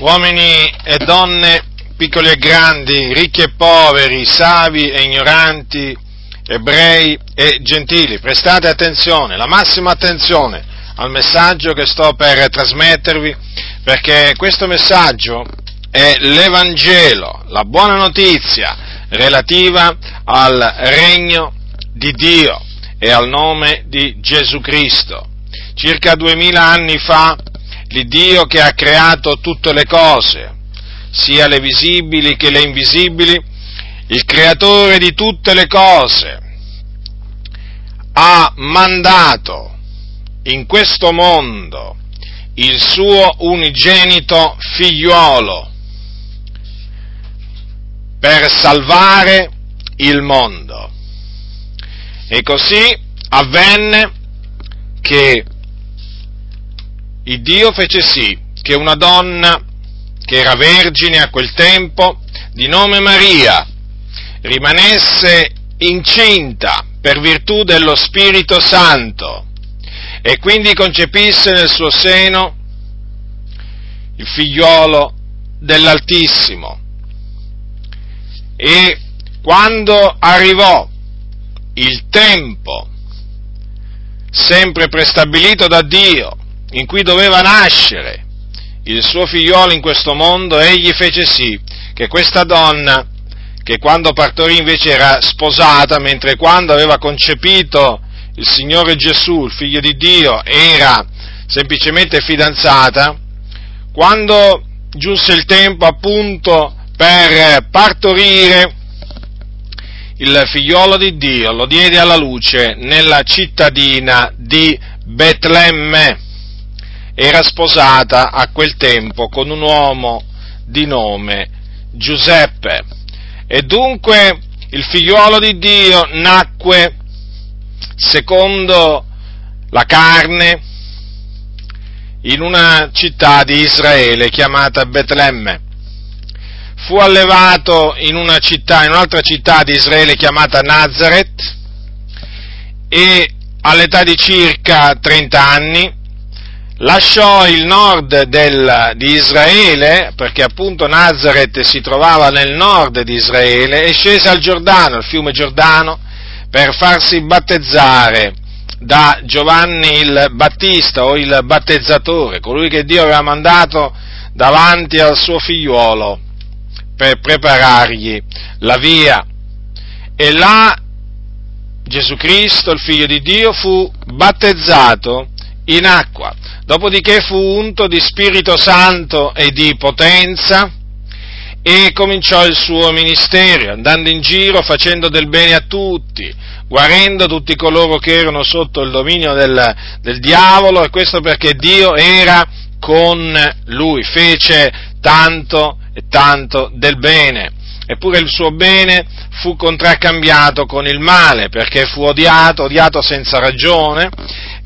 uomini e donne, piccoli e grandi, ricchi e poveri, savi e ignoranti, ebrei e gentili, prestate attenzione, la massima attenzione al messaggio che sto per trasmettervi, perché questo messaggio è l'Evangelo, la buona notizia relativa al regno di Dio e al nome di Gesù Cristo. Circa 2000 anni fa, l'Iddio che ha creato tutte le cose, sia le visibili che le invisibili, il creatore di tutte le cose, ha mandato in questo mondo il suo unigenito figliuolo per salvare il mondo. E così avvenne che il Dio fece sì che una donna, che era vergine a quel tempo, di nome Maria, rimanesse incinta per virtù dello Spirito Santo, e quindi concepisse nel suo seno il figliolo dell'Altissimo. E quando arrivò il tempo, sempre prestabilito da Dio, in cui doveva nascere il suo figliolo in questo mondo, egli fece sì che questa donna, che quando partorì invece era sposata, mentre quando aveva concepito il Signore Gesù, il Figlio di Dio, era semplicemente fidanzata, quando giunse il tempo appunto per partorire il figliolo di Dio, lo diede alla luce nella cittadina di Betlemme. Era sposata a quel tempo con un uomo di nome Giuseppe, e dunque il figliuolo di Dio nacque secondo la carne in una città di Israele chiamata Betlemme. Fu allevato in un'altra città di Israele chiamata Nazareth, e all'età di circa 30 anni lasciò il nord di Israele, perché appunto Nazareth si trovava nel nord di Israele, e scese al Giordano, al fiume Giordano, per farsi battezzare da Giovanni il Battista, o il battezzatore, colui che Dio aveva mandato davanti al suo figliuolo per preparargli la via. E là Gesù Cristo, il Figlio di Dio, fu battezzato in acqua, dopodiché fu unto di Spirito Santo e di potenza, e cominciò il suo ministero, andando in giro facendo del bene a tutti, guarendo tutti coloro che erano sotto il dominio del diavolo, e questo perché Dio era con lui, fece tanto e tanto del bene. Eppure il suo bene fu contraccambiato con il male, perché fu odiato senza ragione,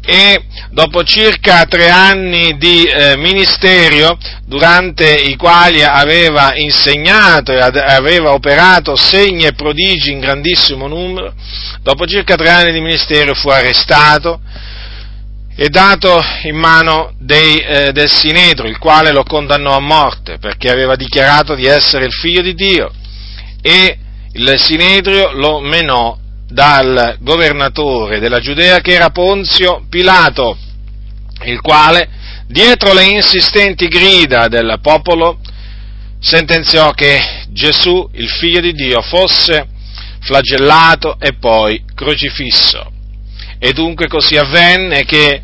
e dopo circa 3 anni di ministerio, durante i quali aveva insegnato e aveva operato segni e prodigi in grandissimo numero, dopo circa 3 anni di ministerio fu arrestato e dato in mano del Sinedrio, il quale lo condannò a morte, perché aveva dichiarato di essere il Figlio di Dio, e il Sinedrio lo menò dal governatore della Giudea, che era Ponzio Pilato, il quale, dietro le insistenti grida del popolo, sentenziò che Gesù, il Figlio di Dio, fosse flagellato e poi crocifisso. E dunque così avvenne che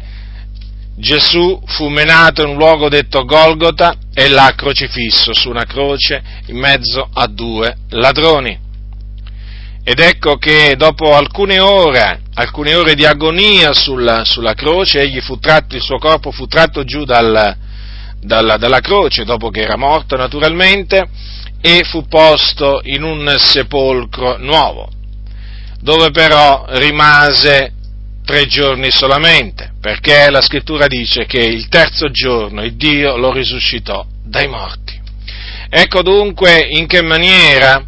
Gesù fu menato in un luogo detto Golgota e là crocifisso su una croce in mezzo a 2 ladroni. Ed ecco che dopo alcune ore di agonia sulla croce, il suo corpo fu tratto giù dalla croce, dopo che era morto naturalmente, e fu posto in un sepolcro nuovo, dove però rimase 3 giorni solamente, perché la scrittura dice che il terzo giorno il Dio lo risuscitò dai morti. Ecco dunque in che maniera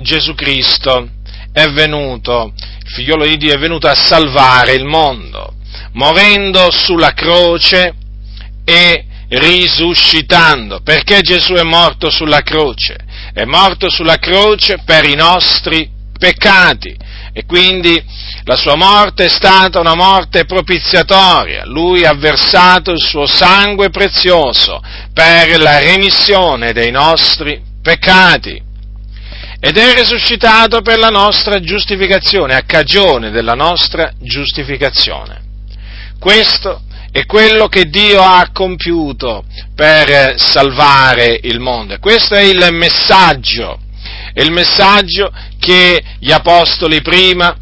Gesù Cristo è venuto, il figliolo di Dio è venuto a salvare il mondo, morendo sulla croce e risuscitando, perché Gesù è morto sulla croce per i nostri peccati, e quindi la sua morte è stata una morte propiziatoria. Lui ha versato il suo sangue prezioso per la remissione dei nostri peccati, ed è risuscitato per la nostra giustificazione, a cagione della nostra giustificazione. Questo è quello che Dio ha compiuto per salvare il mondo. E questo è il messaggio, che gli apostoli prima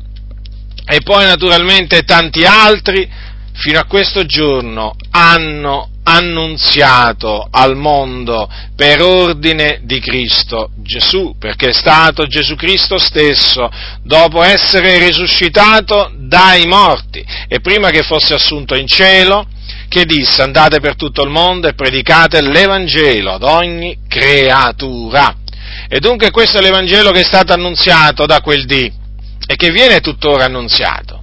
e poi naturalmente tanti altri fino a questo giorno hanno annunziato al mondo per ordine di Cristo Gesù, perché è stato Gesù Cristo stesso, dopo essere risuscitato dai morti e prima che fosse assunto in cielo, che disse: andate per tutto il mondo e predicate l'Evangelo ad ogni creatura. E dunque questo è l'Evangelo che è stato annunziato da quel dì e che viene tuttora annunziato.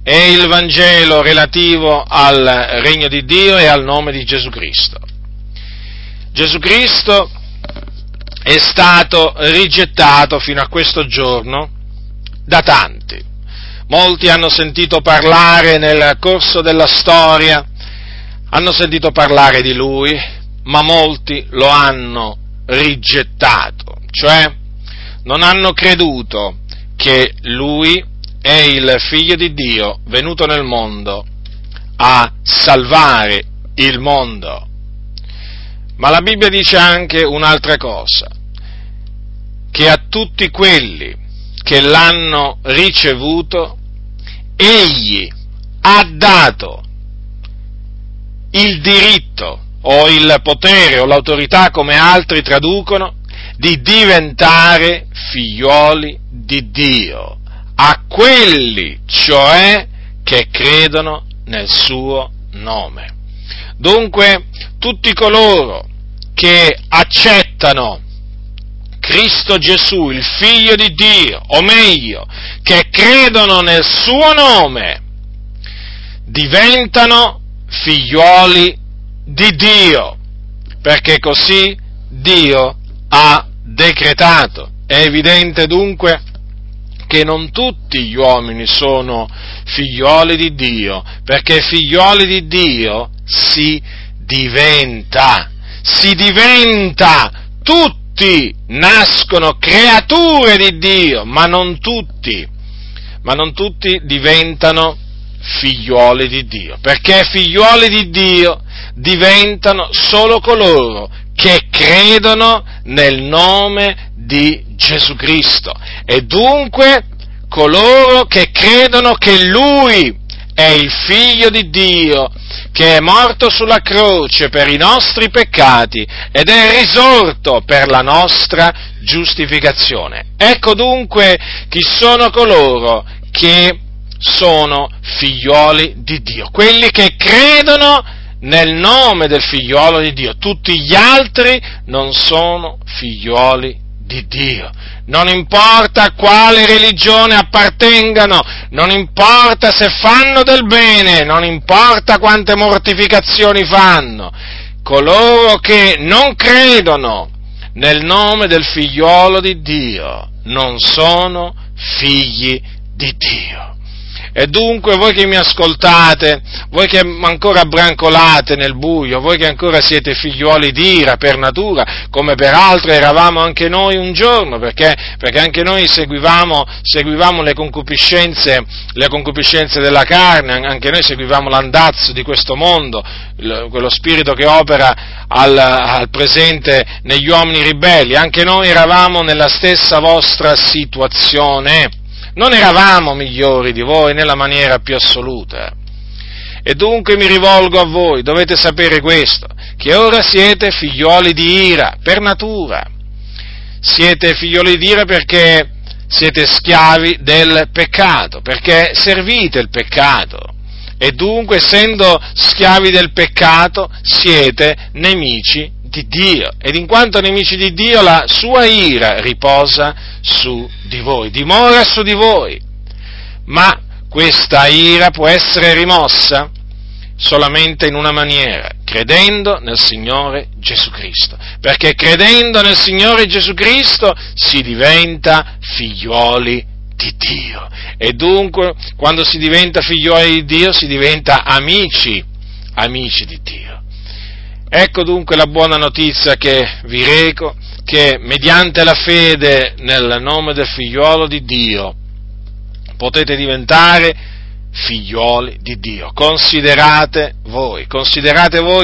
È il Vangelo relativo al regno di Dio e al nome di Gesù Cristo. Gesù Cristo è stato rigettato fino a questo giorno da tanti. Molti hanno sentito parlare nel corso della storia, hanno sentito parlare di Lui, ma molti lo hanno rigettato, cioè non hanno creduto che Lui è il Figlio di Dio venuto nel mondo a salvare il mondo. Ma la Bibbia dice anche un'altra cosa, che a tutti quelli che l'hanno ricevuto, egli ha dato il diritto o il potere o l'autorità, come altri traducono, di diventare figlioli di Dio, a quelli, cioè, che credono nel suo nome. Dunque, tutti coloro che accettano Cristo Gesù, il Figlio di Dio, o meglio, che credono nel suo nome, diventano figlioli di Dio, perché così Dio ha decretato. È evidente dunque che non tutti gli uomini sono figlioli di Dio, perché figlioli di Dio si diventa, tutti nascono creature di Dio, ma non tutti diventano figlioli di Dio, perché figlioli di Dio diventano solo coloro che credono nel nome di Gesù Cristo, e dunque coloro che credono che Lui è il Figlio di Dio, che è morto sulla croce per i nostri peccati ed è risorto per la nostra giustificazione. Ecco dunque chi sono coloro che sono figlioli di Dio, quelli che credono nel nome del figliolo di Dio. Tutti gli altri non sono figlioli di Dio. Non importa a quale religione appartengano, non importa se fanno del bene, non importa quante mortificazioni fanno, coloro che non credono nel nome del figliolo di Dio non sono figli di Dio. E dunque voi che mi ascoltate, voi che ancora brancolate nel buio, voi che ancora siete figliuoli di ira per natura, come peraltro eravamo anche noi un giorno, perché anche noi seguivamo le concupiscenze della carne, anche noi seguivamo l'andazzo di questo mondo, quello spirito che opera al presente negli uomini ribelli. Anche noi eravamo nella stessa vostra situazione. Non eravamo migliori di voi nella maniera più assoluta. E dunque mi rivolgo a voi, dovete sapere questo, che ora siete figlioli di ira, per natura. Siete figlioli di ira perché siete schiavi del peccato, perché servite il peccato. E dunque, essendo schiavi del peccato, siete nemici di Dio, ed in quanto nemici di Dio la sua ira riposa su di voi, dimora su di voi. Ma questa ira può essere rimossa solamente in una maniera, credendo nel Signore Gesù Cristo, perché credendo nel Signore Gesù Cristo si diventa figlioli di Dio, e dunque quando si diventa figlioli di Dio si diventa amici di Dio. Ecco dunque la buona notizia che vi reco, che mediante la fede nel nome del figliolo di Dio potete diventare figlioli di Dio. Considerate voi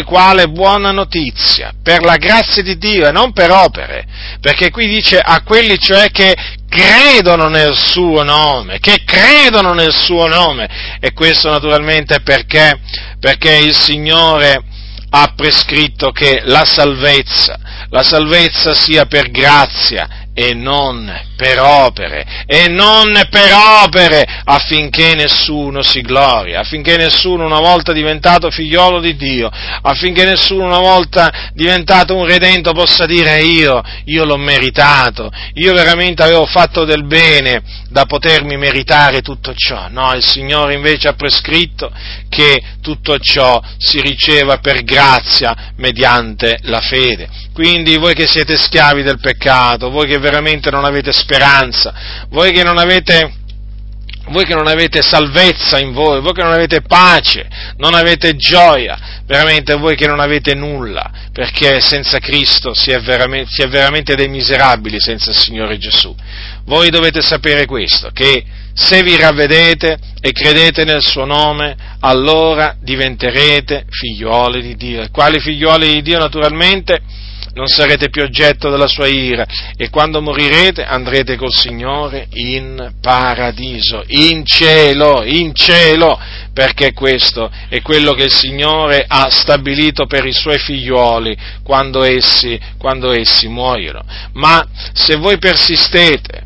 quale buona notizia, per la grazia di Dio e non per opere, perché qui dice a quelli cioè che credono nel suo nome, e questo naturalmente perché il Signore ha prescritto che la salvezza sia per grazia e non per opere, affinché nessuno si gloria, affinché nessuno, una volta diventato figliolo di Dio, affinché nessuno, una volta diventato un redento, possa dire io l'ho meritato, io veramente avevo fatto del bene da potermi meritare tutto ciò. No, il Signore invece ha prescritto che tutto ciò si riceva per grazia mediante la fede. Quindi voi che siete schiavi del peccato, voi che veramente non avete speranza, voi che non avete salvezza in voi che non avete pace, non avete gioia, veramente voi che non avete nulla, perché senza Cristo si è veramente dei miserabili senza il Signore Gesù. Voi dovete sapere questo, che se vi ravvedete e credete nel suo nome, allora diventerete figlioli di Dio, e quali figlioli di Dio naturalmente non sarete più oggetto della sua ira, e quando morirete andrete col Signore in paradiso, in cielo, perché questo è quello che il Signore ha stabilito per i suoi figlioli quando essi muoiono. Ma se voi persistete,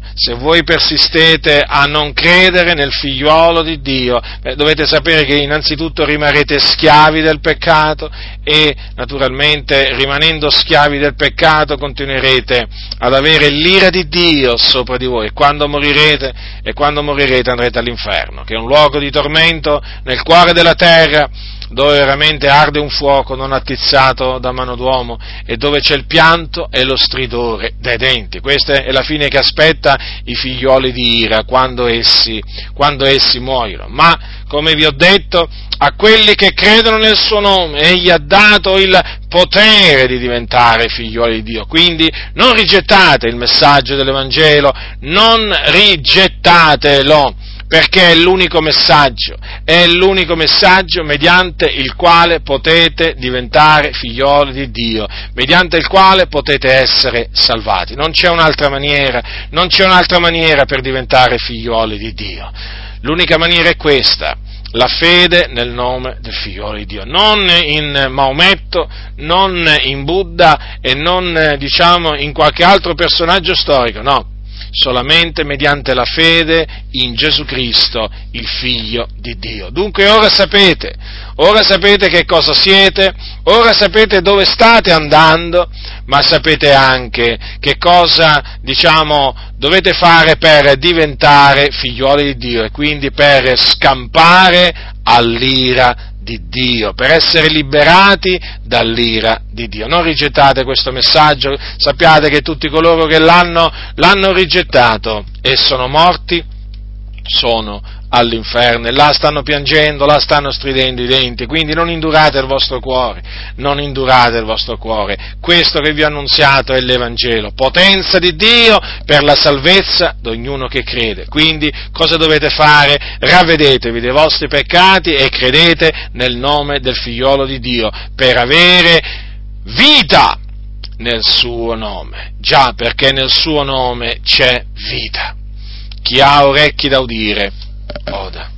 a non credere nel figliolo di Dio, dovete sapere che innanzitutto rimarrete schiavi del peccato, e naturalmente rimanendo schiavi del peccato continuerete ad avere l'ira di Dio sopra di voi, e quando morirete andrete all'inferno, che è un luogo di tormento nel cuore della terra, dove veramente arde un fuoco non attizzato da mano d'uomo, e dove c'è il pianto e lo stridore dei denti. Questa è la fine che aspetta i figlioli di ira quando essi muoiono. Ma, come vi ho detto, a quelli che credono nel suo nome egli ha dato il potere di diventare figlioli di Dio. Quindi non rigettate il messaggio dell'Evangelo, non rigettatelo, perché è l'unico messaggio mediante il quale potete diventare figlioli di Dio, mediante il quale potete essere salvati. Non c'è un'altra maniera per diventare figlioli di Dio. L'unica maniera è questa, la fede nel nome del figliolo di Dio, non in Maometto, non in Buddha e non in qualche altro personaggio storico, no. Solamente mediante la fede in Gesù Cristo, il Figlio di Dio. Dunque ora sapete che cosa siete, ora sapete dove state andando, ma sapete anche che cosa, dovete fare per diventare figlioli di Dio, e quindi per scampare all'ira di Dio, per essere liberati dall'ira di Dio. Non rigettate questo messaggio, sappiate che tutti coloro che l'hanno rigettato e sono morti, sono all'inferno, e là stanno piangendo, là stanno stridendo i denti. Quindi non indurate il vostro cuore, questo che vi ho annunziato è l'Evangelo, potenza di Dio per la salvezza di ognuno che crede. Quindi cosa dovete fare? Ravvedetevi dei vostri peccati e credete nel nome del figliolo di Dio per avere vita nel suo nome, già, perché nel suo nome c'è vita. Chi ha orecchi da udire, oda.